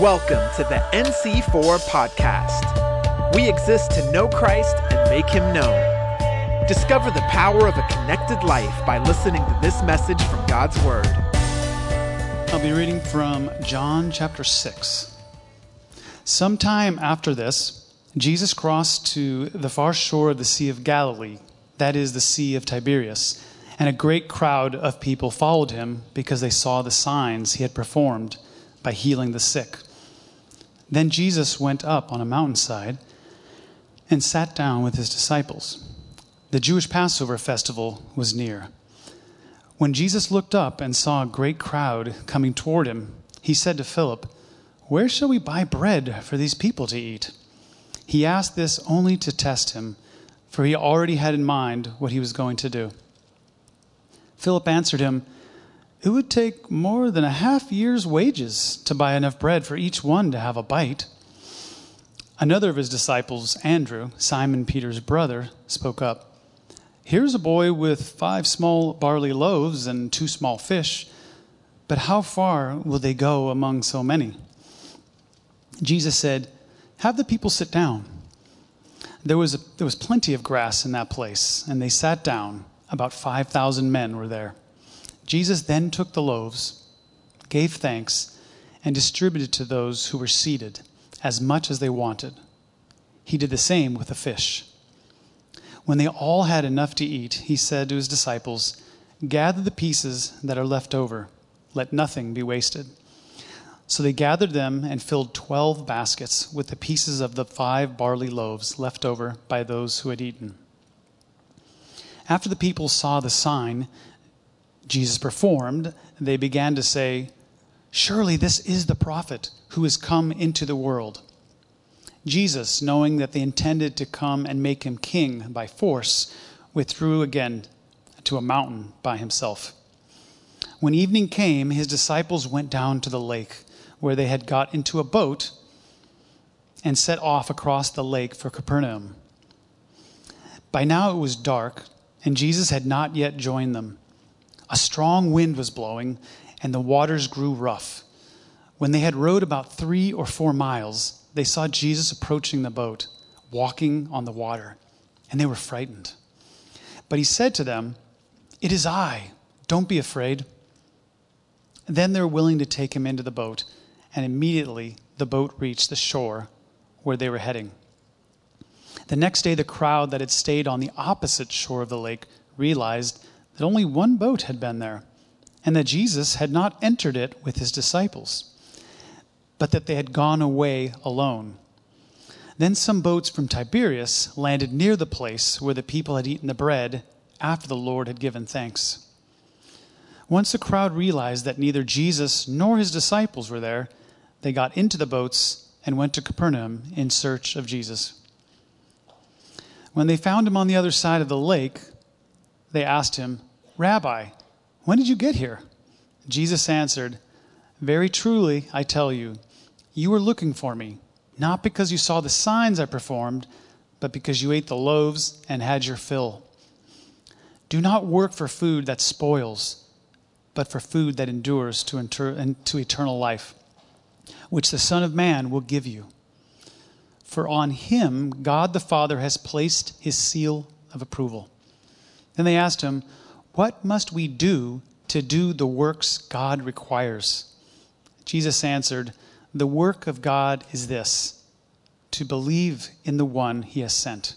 Welcome to the NC4 podcast. We exist to know Christ and make him known. Discover the power of a connected life by listening to this message from God's Word. I'll be reading from John chapter 6. Sometime after this, Jesus crossed to the far shore of the Sea of Galilee, that is the Sea of Tiberias, and a great crowd of people followed him because they saw the signs he had performed by healing the sick. Then Jesus went up on a mountainside and sat down with his disciples. The Jewish Passover festival was near. When Jesus looked up and saw a great crowd coming toward him, he said to Philip, "Where shall we buy bread for these people to eat?" He asked this only to test him, for he already had in mind what he was going to do. Philip answered him, "It would take more than a half year's wages to buy enough bread for each one to have a bite." Another of his disciples, Andrew, Simon Peter's brother, spoke up. "Here's a boy with 5 small barley loaves and 2 small fish, but how far will they go among so many?" Jesus said, "Have the people sit down." There was plenty of grass in that place, and they sat down. About 5,000 men were there. Jesus then took the loaves, gave thanks, and distributed to those who were seated as much as they wanted. He did the same with the fish. When they all had enough to eat, he said to his disciples, "Gather the pieces that are left over. Let nothing be wasted." So they gathered them and filled 12 baskets with the pieces of the 5 barley loaves left over by those who had eaten. After the people saw the sign Jesus performed, they began to say, "Surely this is the prophet who has come into the world." Jesus, knowing that they intended to come and make him king by force, withdrew again to a mountain by himself. When evening came, his disciples went down to the lake, where they had got into a boat and set off across the lake for Capernaum. By now it was dark, and Jesus had not yet joined them. A strong wind was blowing, and the waters grew rough. When they had rowed about 3 or 4 miles, they saw Jesus approaching the boat, walking on the water, and they were frightened. But he said to them, "It is I. Don't be afraid." Then they were willing to take him into the boat, and immediately the boat reached the shore where they were heading. The next day, the crowd that had stayed on the opposite shore of the lake realized that only one boat had been there, and that Jesus had not entered it with his disciples, but that they had gone away alone. Then some boats from Tiberias landed near the place where the people had eaten the bread after the Lord had given thanks. Once the crowd realized that neither Jesus nor his disciples were there, they got into the boats and went to Capernaum in search of Jesus. When they found him on the other side of the lake, they asked him, "Rabbi, when did you get here?" Jesus answered, "Very truly, I tell you, you were looking for me, not because you saw the signs I performed, but because you ate the loaves and had your fill. Do not work for food that spoils, but for food that endures to eternal life, which the Son of Man will give you. For on him God the Father has placed his seal of approval." Then they asked him, "What must we do to do the works God requires?" Jesus answered, "The work of God is this, to believe in the one he has sent."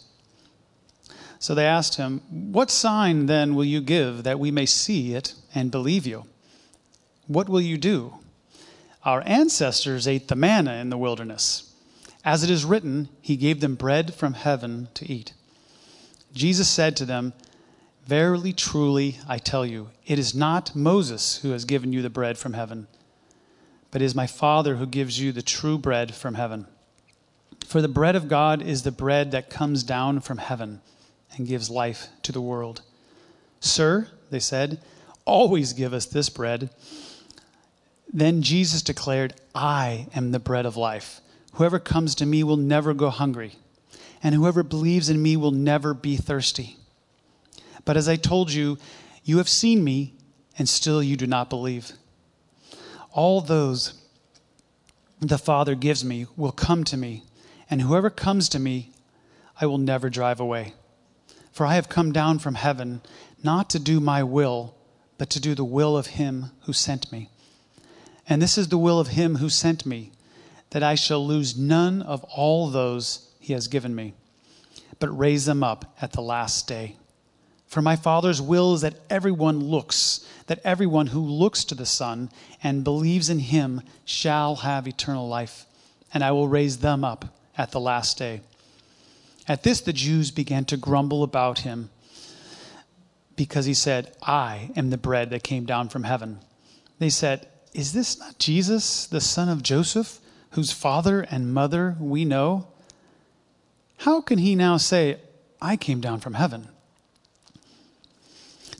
So they asked him, "What sign then will you give that we may see it and believe you? What will you do? Our ancestors ate the manna in the wilderness. As it is written, he gave them bread from heaven to eat." Jesus said to them, "Verily, truly, I tell you, it is not Moses who has given you the bread from heaven, but it is my Father who gives you the true bread from heaven. For the bread of God is the bread that comes down from heaven and gives life to the world." "Sir," they said, "always give us this bread." Then Jesus declared, "I am the bread of life. Whoever comes to me will never go hungry, and whoever believes in me will never be thirsty. But as I told you, you have seen me, and still you do not believe. All those the Father gives me will come to me, and whoever comes to me, I will never drive away. For I have come down from heaven, not to do my will, but to do the will of him who sent me. And this is the will of him who sent me, that I shall lose none of all those he has given me, but raise them up at the last day. For my Father's will is that everyone who looks to the Son and believes in him shall have eternal life, and I will raise them up at the last day. At this the Jews began to grumble about him, because he said, I am the bread that came down from heaven. They said, is this not Jesus, the son of Joseph, whose father and mother we know? How can he now say, I came down from heaven?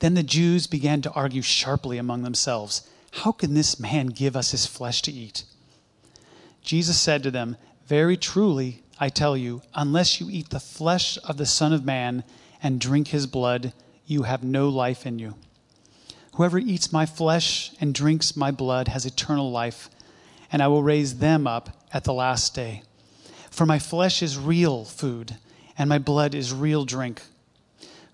Then the Jews began to argue sharply among themselves, how can this man give us his flesh to eat? Jesus said to them, very truly, I tell you, unless you eat the flesh of the Son of Man and drink his blood, you have no life in you. Whoever eats my flesh and drinks my blood has eternal life, and I will raise them up at the last day. For my flesh is real food, and my blood is real drink.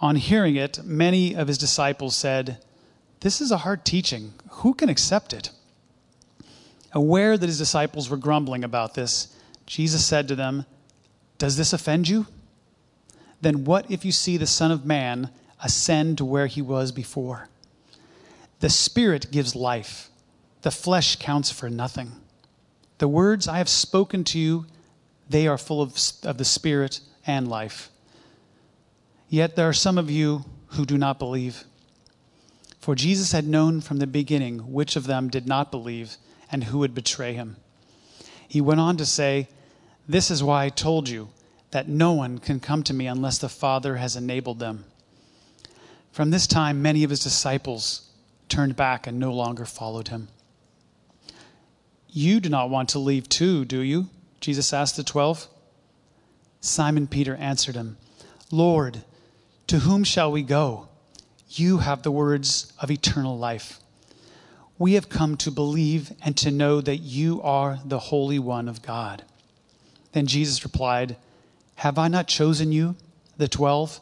On hearing it, many of his disciples said, this is a hard teaching. Who can accept it? Aware that his disciples were grumbling about this, Jesus said to them, does this offend you? Then what if you see the Son of Man ascend to where he was before? The Spirit gives life. The flesh counts for nothing. The words I have spoken to you, they are full of the Spirit and life. Yet there are some of you who do not believe. For Jesus had known from the beginning which of them did not believe and who would betray him. He went on to say, this is why I told you that no one can come to me unless the Father has enabled them. From this time, many of his disciples turned back and no longer followed him. You do not want to leave too, do you? Jesus asked the 12. Simon Peter answered him, Lord, to whom shall we go? You have the words of eternal life. We have come to believe and to know that you are the Holy One of God. Then Jesus replied, have I not chosen you, the 12?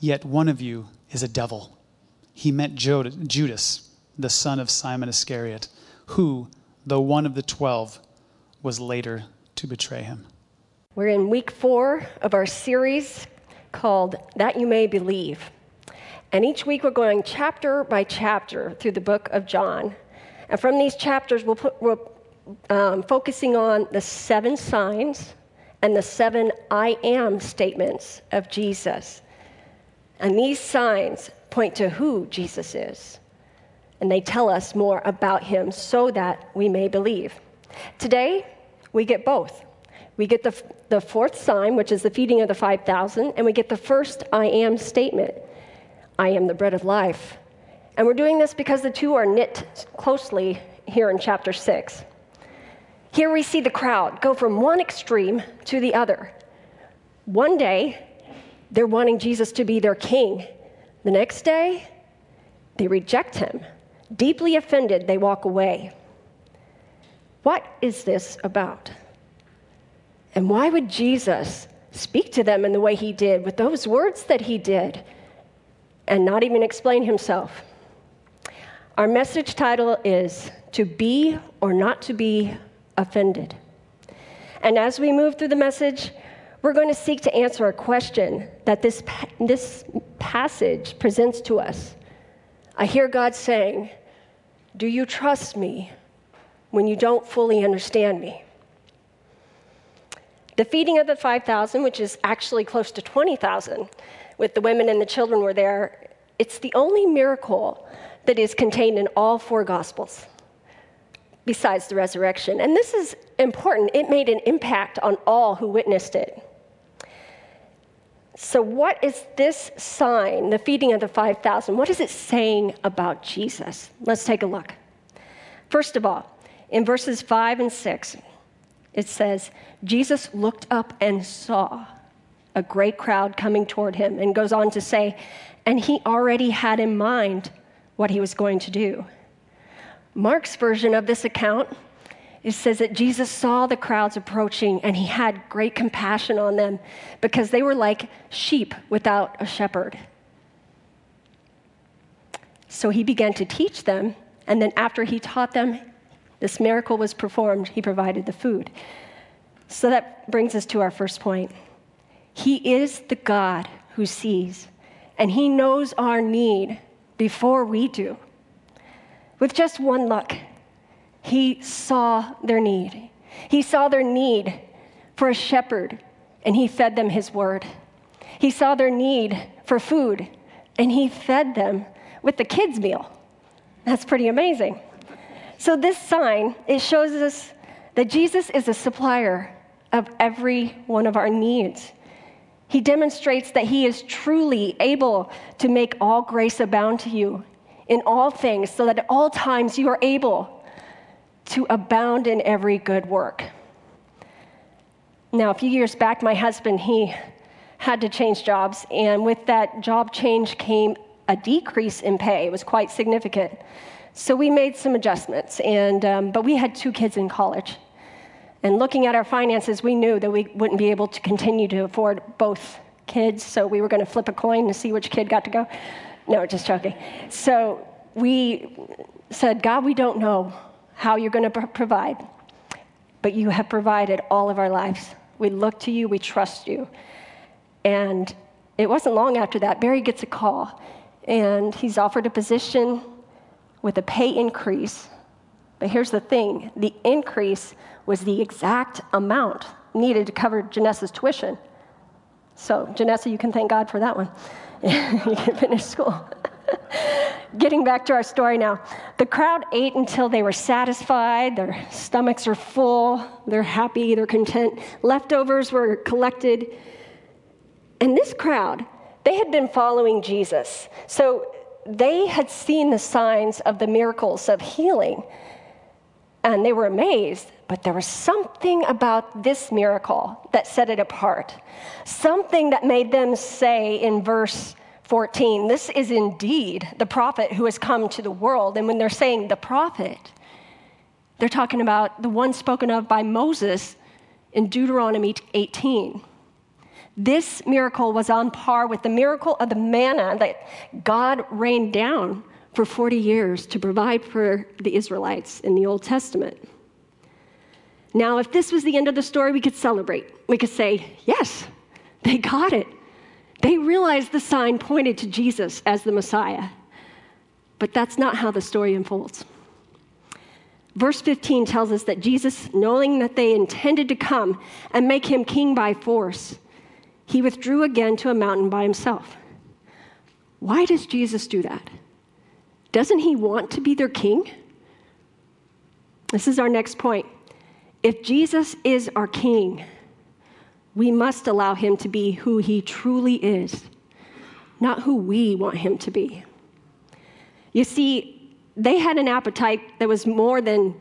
Yet one of you is a devil. He meant Judas, the son of Simon Iscariot, who, though one of the 12, was later to betray him. We're in week 4 of our series called That You May Believe. And each week we're going chapter by chapter through the book of John. And from these chapters, we're focusing on the 7 signs and the 7 I am statements of Jesus. And these signs point to who Jesus is. And they tell us more about him so that we may believe. Today, we get both. We get the 4th sign, which is the feeding of the 5,000, and we get the first I am statement. I am the bread of life. And we're doing this because the two are knit closely here in chapter 6. Here we see the crowd go from one extreme to the other. One day, they're wanting Jesus to be their king. The next day, they reject him. Deeply offended, they walk away. What is this about? And why would Jesus speak to them in the way he did, with those words that he did, and not even explain himself? Our message title is To Be or Not to Be Offended. And as we move through the message, we're going to seek to answer a question that this passage presents to us. I hear God saying, do you trust me when you don't fully understand me? The feeding of the 5,000, which is actually close to 20,000, with the women and the children were there, it's the only miracle that is contained in all four Gospels, besides the resurrection. And this is important. It made an impact on all who witnessed it. So what is this sign, the feeding of the 5,000? What is it saying about Jesus? Let's take a look. First of all, in verses 5 and 6, it says, Jesus looked up and saw a great crowd coming toward him, and goes on to say, and he already had in mind what he was going to do. Mark's version of this account, it says that Jesus saw the crowds approaching and he had great compassion on them because they were like sheep without a shepherd. So he began to teach them, and then after he taught them, this miracle was performed. He provided the food. So that brings us to our first point. He is the God who sees, and he knows our need before we do. With just one look, he saw their need. He saw their need for a shepherd, and he fed them his word. He saw their need for food, and he fed them with the kids' meal. That's pretty amazing. So this sign, it shows us that Jesus is a supplier of every one of our needs. He demonstrates that he is truly able to make all grace abound to you in all things, so that at all times you are able to abound in every good work. Now, a few years back, my husband, he had to change jobs, and with that job change came a decrease in pay. It was quite significant. So we made some adjustments, and but we had two kids in college. And looking at our finances, we knew that we wouldn't be able to continue to afford both kids, so we were going to flip a coin to see which kid got to go. No, just joking. So we said, God, we don't know how you're going to provide, but you have provided all of our lives. We look to you, we trust you. And it wasn't long after that, Barry gets a call, and he's offered a position with a pay increase. But here's the thing, the increase was the exact amount needed to cover Janessa's tuition. So, Janessa, you can thank God for that one. You can finish school. Getting back to our story now. The crowd ate until they were satisfied, their stomachs are full, they're happy, they're content. Leftovers were collected. And this crowd, they had been following Jesus. So they had seen the signs of the miracles of healing, and they were amazed, but there was something about this miracle that set it apart. Something that made them say in verse 14, this is indeed the prophet who has come to the world. And when they're saying the prophet, they're talking about the one spoken of by Moses in Deuteronomy 18. This miracle was on par with the miracle of the manna that God rained down for 40 years to provide for the Israelites in the Old Testament. Now, if this was the end of the story, we could celebrate. We could say, yes, they got it. They realized the sign pointed to Jesus as the Messiah. But that's not how the story unfolds. Verse 15 tells us that Jesus, knowing that they intended to come and make him king by force, he withdrew again to a mountain by himself. Why does Jesus do that? Doesn't he want to be their king? This is our next point. If Jesus is our king, we must allow him to be who he truly is, not who we want him to be. You see, they had an appetite that was more than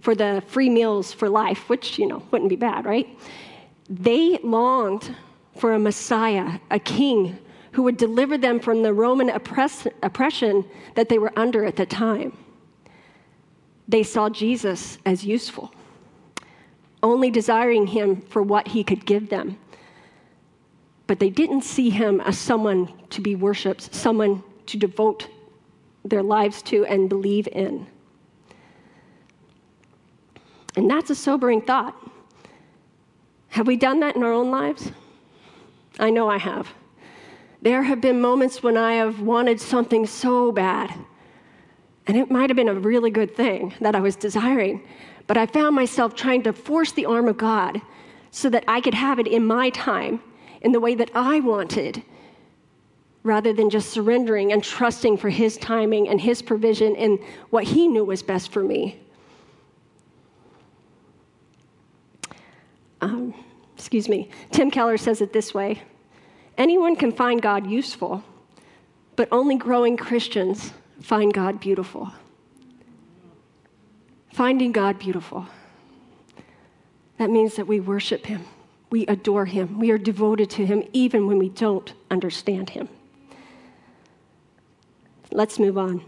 for the free meals for life, which, wouldn't be bad, right? They longed for a Messiah, a king, who would deliver them from the Roman oppression that they were under at the time. They saw Jesus as useful, only desiring him for what he could give them. But they didn't see him as someone to be worshipped, someone to devote their lives to and believe in. And that's a sobering thought. Have we done that in our own lives? I know I have. There have been moments when I have wanted something so bad, and it might have been a really good thing that I was desiring, but I found myself trying to force the arm of God so that I could have it in my time, in the way that I wanted, rather than just surrendering and trusting for his timing and his provision and what he knew was best for me. Tim Keller says it this way: anyone can find God useful, but only growing Christians find God beautiful. Finding God beautiful. That means that we worship him. We adore him. We are devoted to him even when we don't understand him. Let's move on.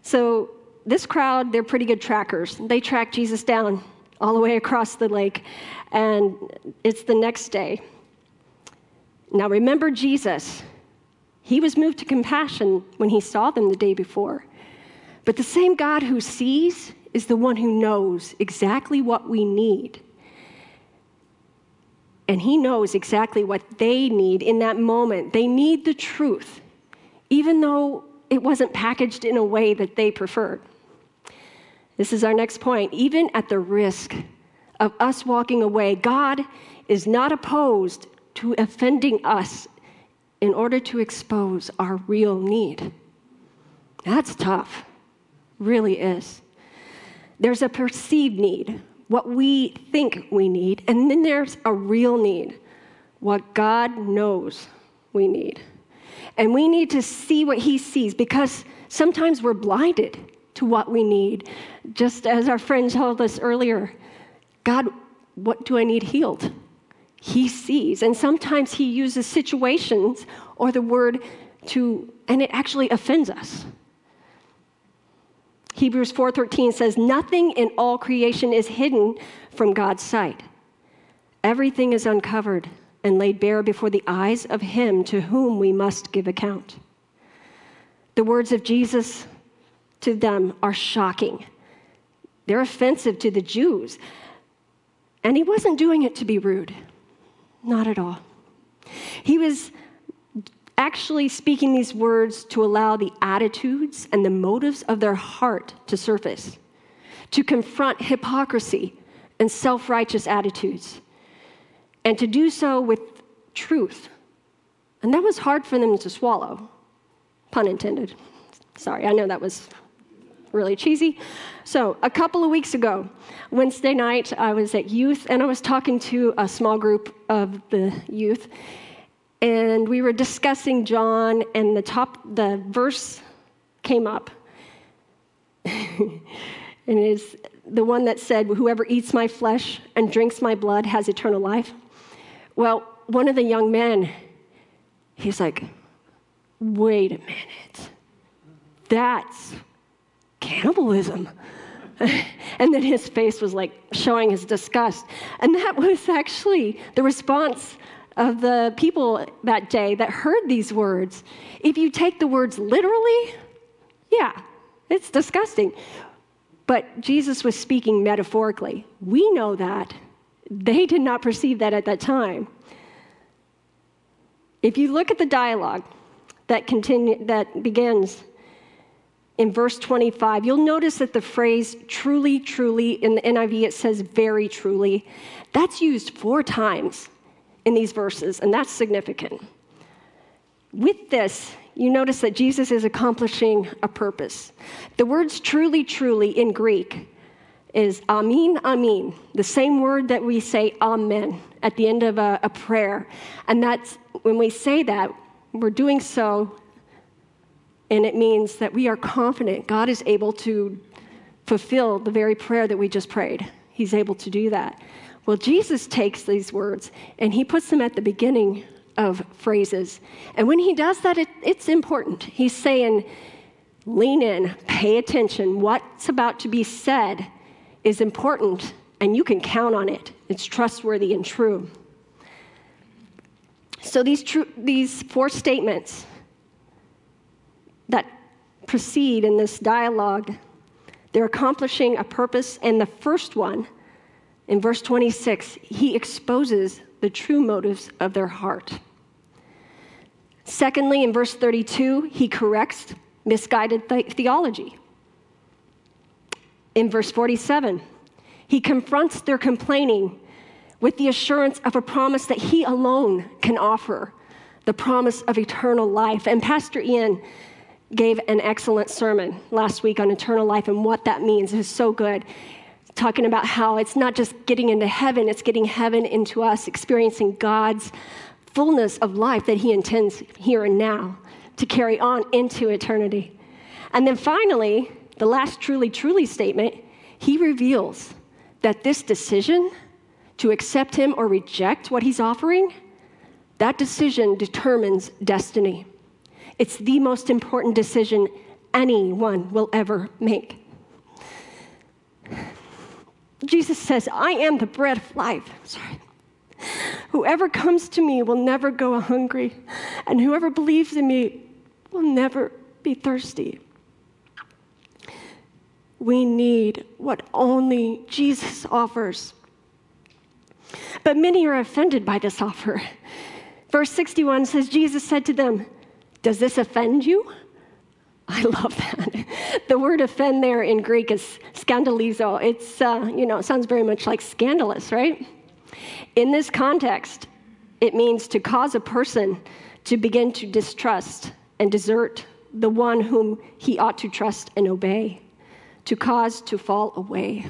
So this crowd, they're pretty good trackers. They track Jesus down all the way across the lake, and it's the next day. Now remember Jesus. He was moved to compassion when he saw them the day before. But the same God who sees is the one who knows exactly what we need. And he knows exactly what they need in that moment. They need the truth, even though it wasn't packaged in a way that they preferred. This is our next point. Even at the risk of us walking away, God is not opposed to offending us in order to expose our real need. That's tough. Really is. There's a perceived need, what we think we need, and then there's a real need, what God knows we need. And we need to see what he sees, because sometimes we're blinded to what we need. Just as our friend told us earlier, God, what do I need healed? He sees, and sometimes he uses situations or the word to, and it actually offends us. Hebrews 4:13 says, nothing in all creation is hidden from God's sight. Everything is uncovered and laid bare before the eyes of him to whom we must give account. The words of Jesus to them are shocking. They're offensive to the Jews. And he wasn't doing it to be rude. Not at all. He was actually speaking these words to allow the attitudes and the motives of their heart to surface, to confront hypocrisy and self-righteous attitudes, and to do so with truth. And that was hard for them to swallow. Pun intended. Sorry, I know that was really cheesy. So a couple of weeks ago, Wednesday night, I was at youth, and I was talking to a small group of the youth, and we were discussing John, and the verse came up. And it is the one that said, whoever eats my flesh and drinks my blood has eternal life. Well, one of the young men, he's like, wait a minute. That's cannibalism. And then his face was like showing his disgust. And that was actually the response of the people that day that heard these words. If you take the words literally, yeah, it's disgusting. But Jesus was speaking metaphorically. We know that. They did not perceive that at that time. If you look at the dialogue that begins in verse 25, you'll notice that the phrase truly, truly, in the NIV it says very truly. That's used 4 times in these verses, and that's significant. With this, you notice that Jesus is accomplishing a purpose. The words truly, truly in Greek is amen, amen, the same word that we say amen at the end of a prayer. And that's when we say that, we're doing so, and it means that we are confident God is able to fulfill the very prayer that we just prayed. He's able to do that. Well, Jesus takes these words and he puts them at the beginning of phrases. And when he does that, it's important. He's saying, lean in, pay attention. What's about to be said is important, and you can count on it. It's trustworthy and true. So these four statements that proceed in this dialogue, they're accomplishing a purpose. And the first one, in verse 26, he exposes the true motives of their heart. Secondly, in verse 32, he corrects misguided theology. In verse 47, he confronts their complaining with the assurance of a promise that he alone can offer, the promise of eternal life. And Pastor Ian gave an excellent sermon last week on eternal life and what that means. It was so good, talking about how it's not just getting into heaven, it's getting heaven into us, experiencing God's fullness of life that he intends here and now to carry on into eternity. And then finally, the last truly, truly statement, he reveals that this decision to accept him or reject what he's offering, that decision determines destiny. It's the most important decision anyone will ever make. Jesus says, I am the bread of life. Whoever comes to me will never go hungry, and whoever believes in me will never be thirsty. We need what only Jesus offers. But many are offended by this offer. Verse 61 says, Jesus said to them, does this offend you? I love that. The word offend there in Greek is scandalizo. It's, it sounds very much like scandalous, right? In this context, it means to cause a person to begin to distrust and desert the one whom he ought to trust and obey, to cause to fall away.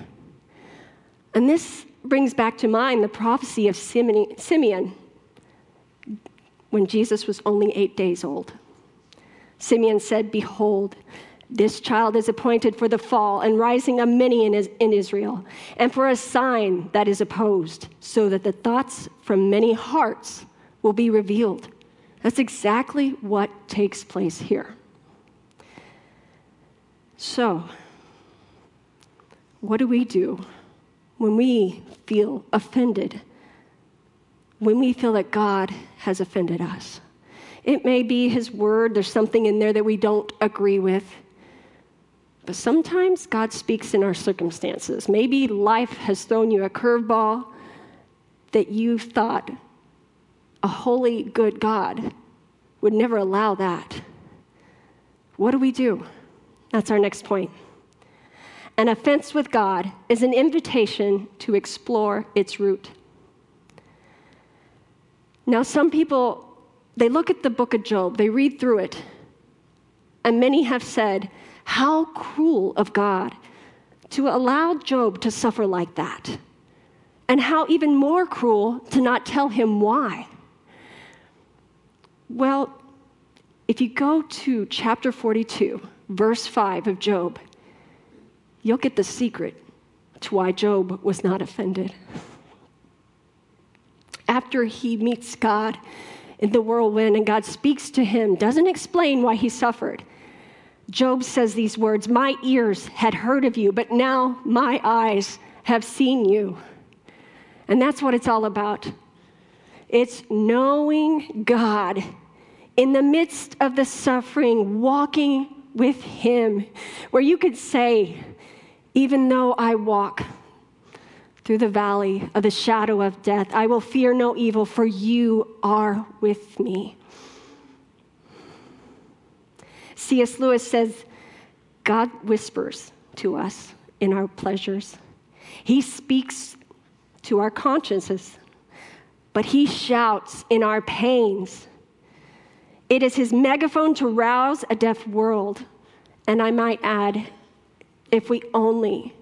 And this brings back to mind the prophecy of Simeon when Jesus was only 8 days old. Simeon said, behold, this child is appointed for the fall and rising of many in Israel, and for a sign that is opposed, so that the thoughts from many hearts will be revealed. That's exactly what takes place here. So, what do we do when we feel offended, when we feel that God has offended us? It may be his word. There's something in there that we don't agree with. But sometimes God speaks in our circumstances. Maybe life has thrown you a curveball that you thought a holy, good God would never allow that. What do we do? That's our next point. An offense with God is an invitation to explore its root. Now, some people, they look at the book of Job, they read through it, and many have said, how cruel of God to allow Job to suffer like that, and how even more cruel to not tell him why. Well, if you go to chapter 42, verse 5 of Job, you'll get the secret to why Job was not offended. After he meets God in the whirlwind and God speaks to him, doesn't explain why he suffered, Job says these words, my ears had heard of you, but now my eyes have seen you. And that's what it's all about. It's knowing God in the midst of the suffering, walking with him, where you could say, even though I walk through the valley of the shadow of death, I will fear no evil, for you are with me. C.S. Lewis says, God whispers to us in our pleasures. He speaks to our consciences, but he shouts in our pains. It is his megaphone to rouse a deaf world. And I might add, if we only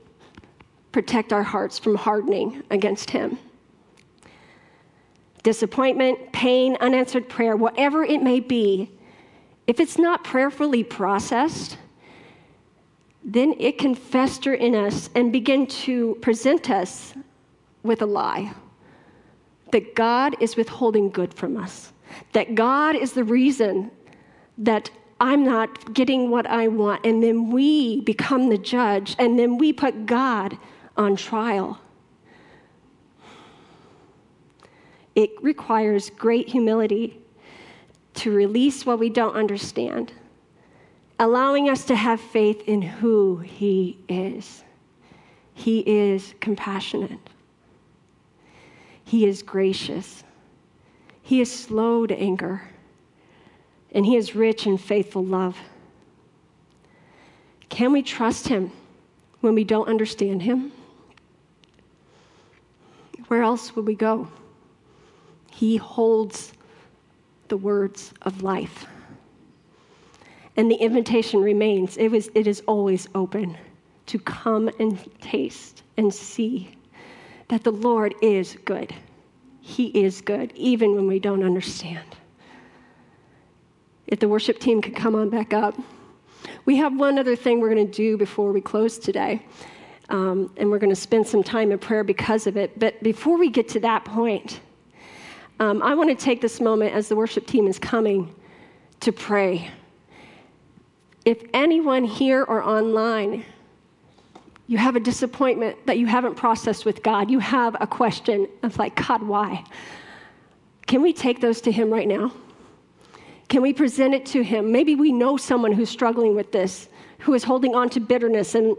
protect our hearts from hardening against him. Disappointment, pain, unanswered prayer, whatever it may be, if it's not prayerfully processed, then it can fester in us and begin to present us with a lie that God is withholding good from us, that God is the reason that I'm not getting what I want, and then we become the judge, and then we put God on trial. It requires great humility to release what we don't understand, allowing us to have faith in who He is. He is compassionate. He is gracious. He is slow to anger. And He is rich in faithful love. Can we trust Him when we don't understand Him? Where else would we go? He holds the words of life. And the invitation remains. It is always open to come and taste and see that the Lord is good. He is good, even when we don't understand. If the worship team could come on back up. We have one other thing we're going to do before we close today. And we're going to spend some time in prayer because of it. But before we get to that point, I want to take this moment as the worship team is coming to pray. If anyone here or online, you have a disappointment that you haven't processed with God, you have a question of like, God, why? Can we take those to Him right now? Can we present it to Him? Maybe we know someone who's struggling with this, who is holding on to bitterness and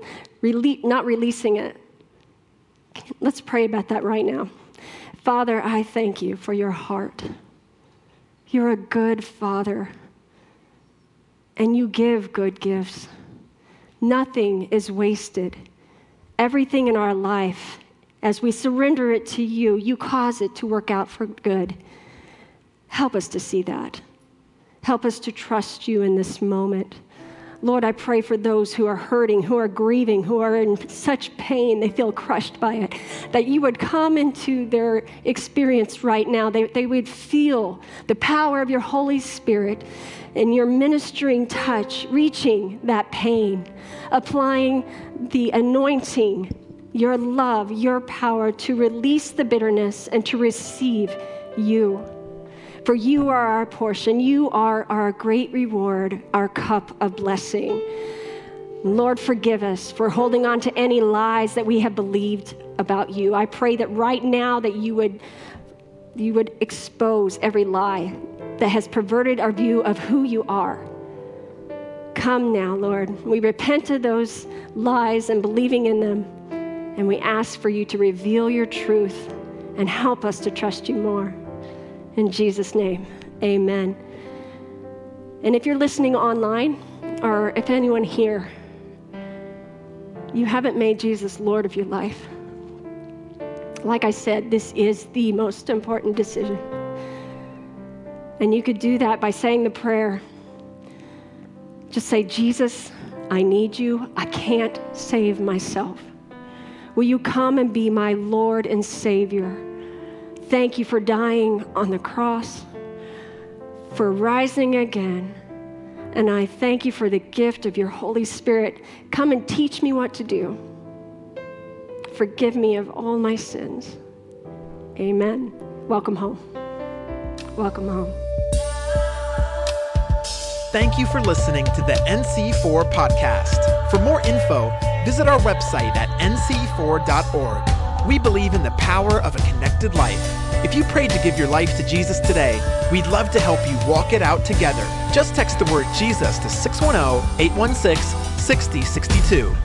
not releasing it. Let's pray about that right now. Father, I thank You for Your heart. You're a good Father, and You give good gifts. Nothing is wasted. Everything in our life, as we surrender it to You, You cause it to work out for good. Help us to see that. Help us to trust You in this moment. Lord, I pray for those who are hurting, who are grieving, who are in such pain, they feel crushed by it, that You would come into their experience right now. They would feel the power of Your Holy Spirit and Your ministering touch, reaching that pain, applying the anointing, Your love, Your power to release the bitterness and to receive You. For You are our portion. You are our great reward, our cup of blessing. Lord, forgive us for holding on to any lies that we have believed about You. I pray that right now that You would expose every lie that has perverted our view of who You are. Come now, Lord. We repent of those lies and believing in them, and we ask for You to reveal Your truth and help us to trust You more. In Jesus' name, amen. And if you're listening online, or if anyone here, you haven't made Jesus Lord of your life, like I said, this is the most important decision. And you could do that by saying the prayer. Just say, Jesus, I need You. I can't save myself. Will You come and be my Lord and Savior? Thank You for dying on the cross, for rising again, and I thank You for the gift of Your Holy Spirit. Come and teach me what to do. Forgive me of all my sins. Amen. Welcome home. Welcome home. Thank you for listening to the NC4 podcast. For more info, visit our website at nc4.org. We believe in the power of a connected life. If you prayed to give your life to Jesus today, we'd love to help you walk it out together. Just text the word Jesus to 610-816-6062.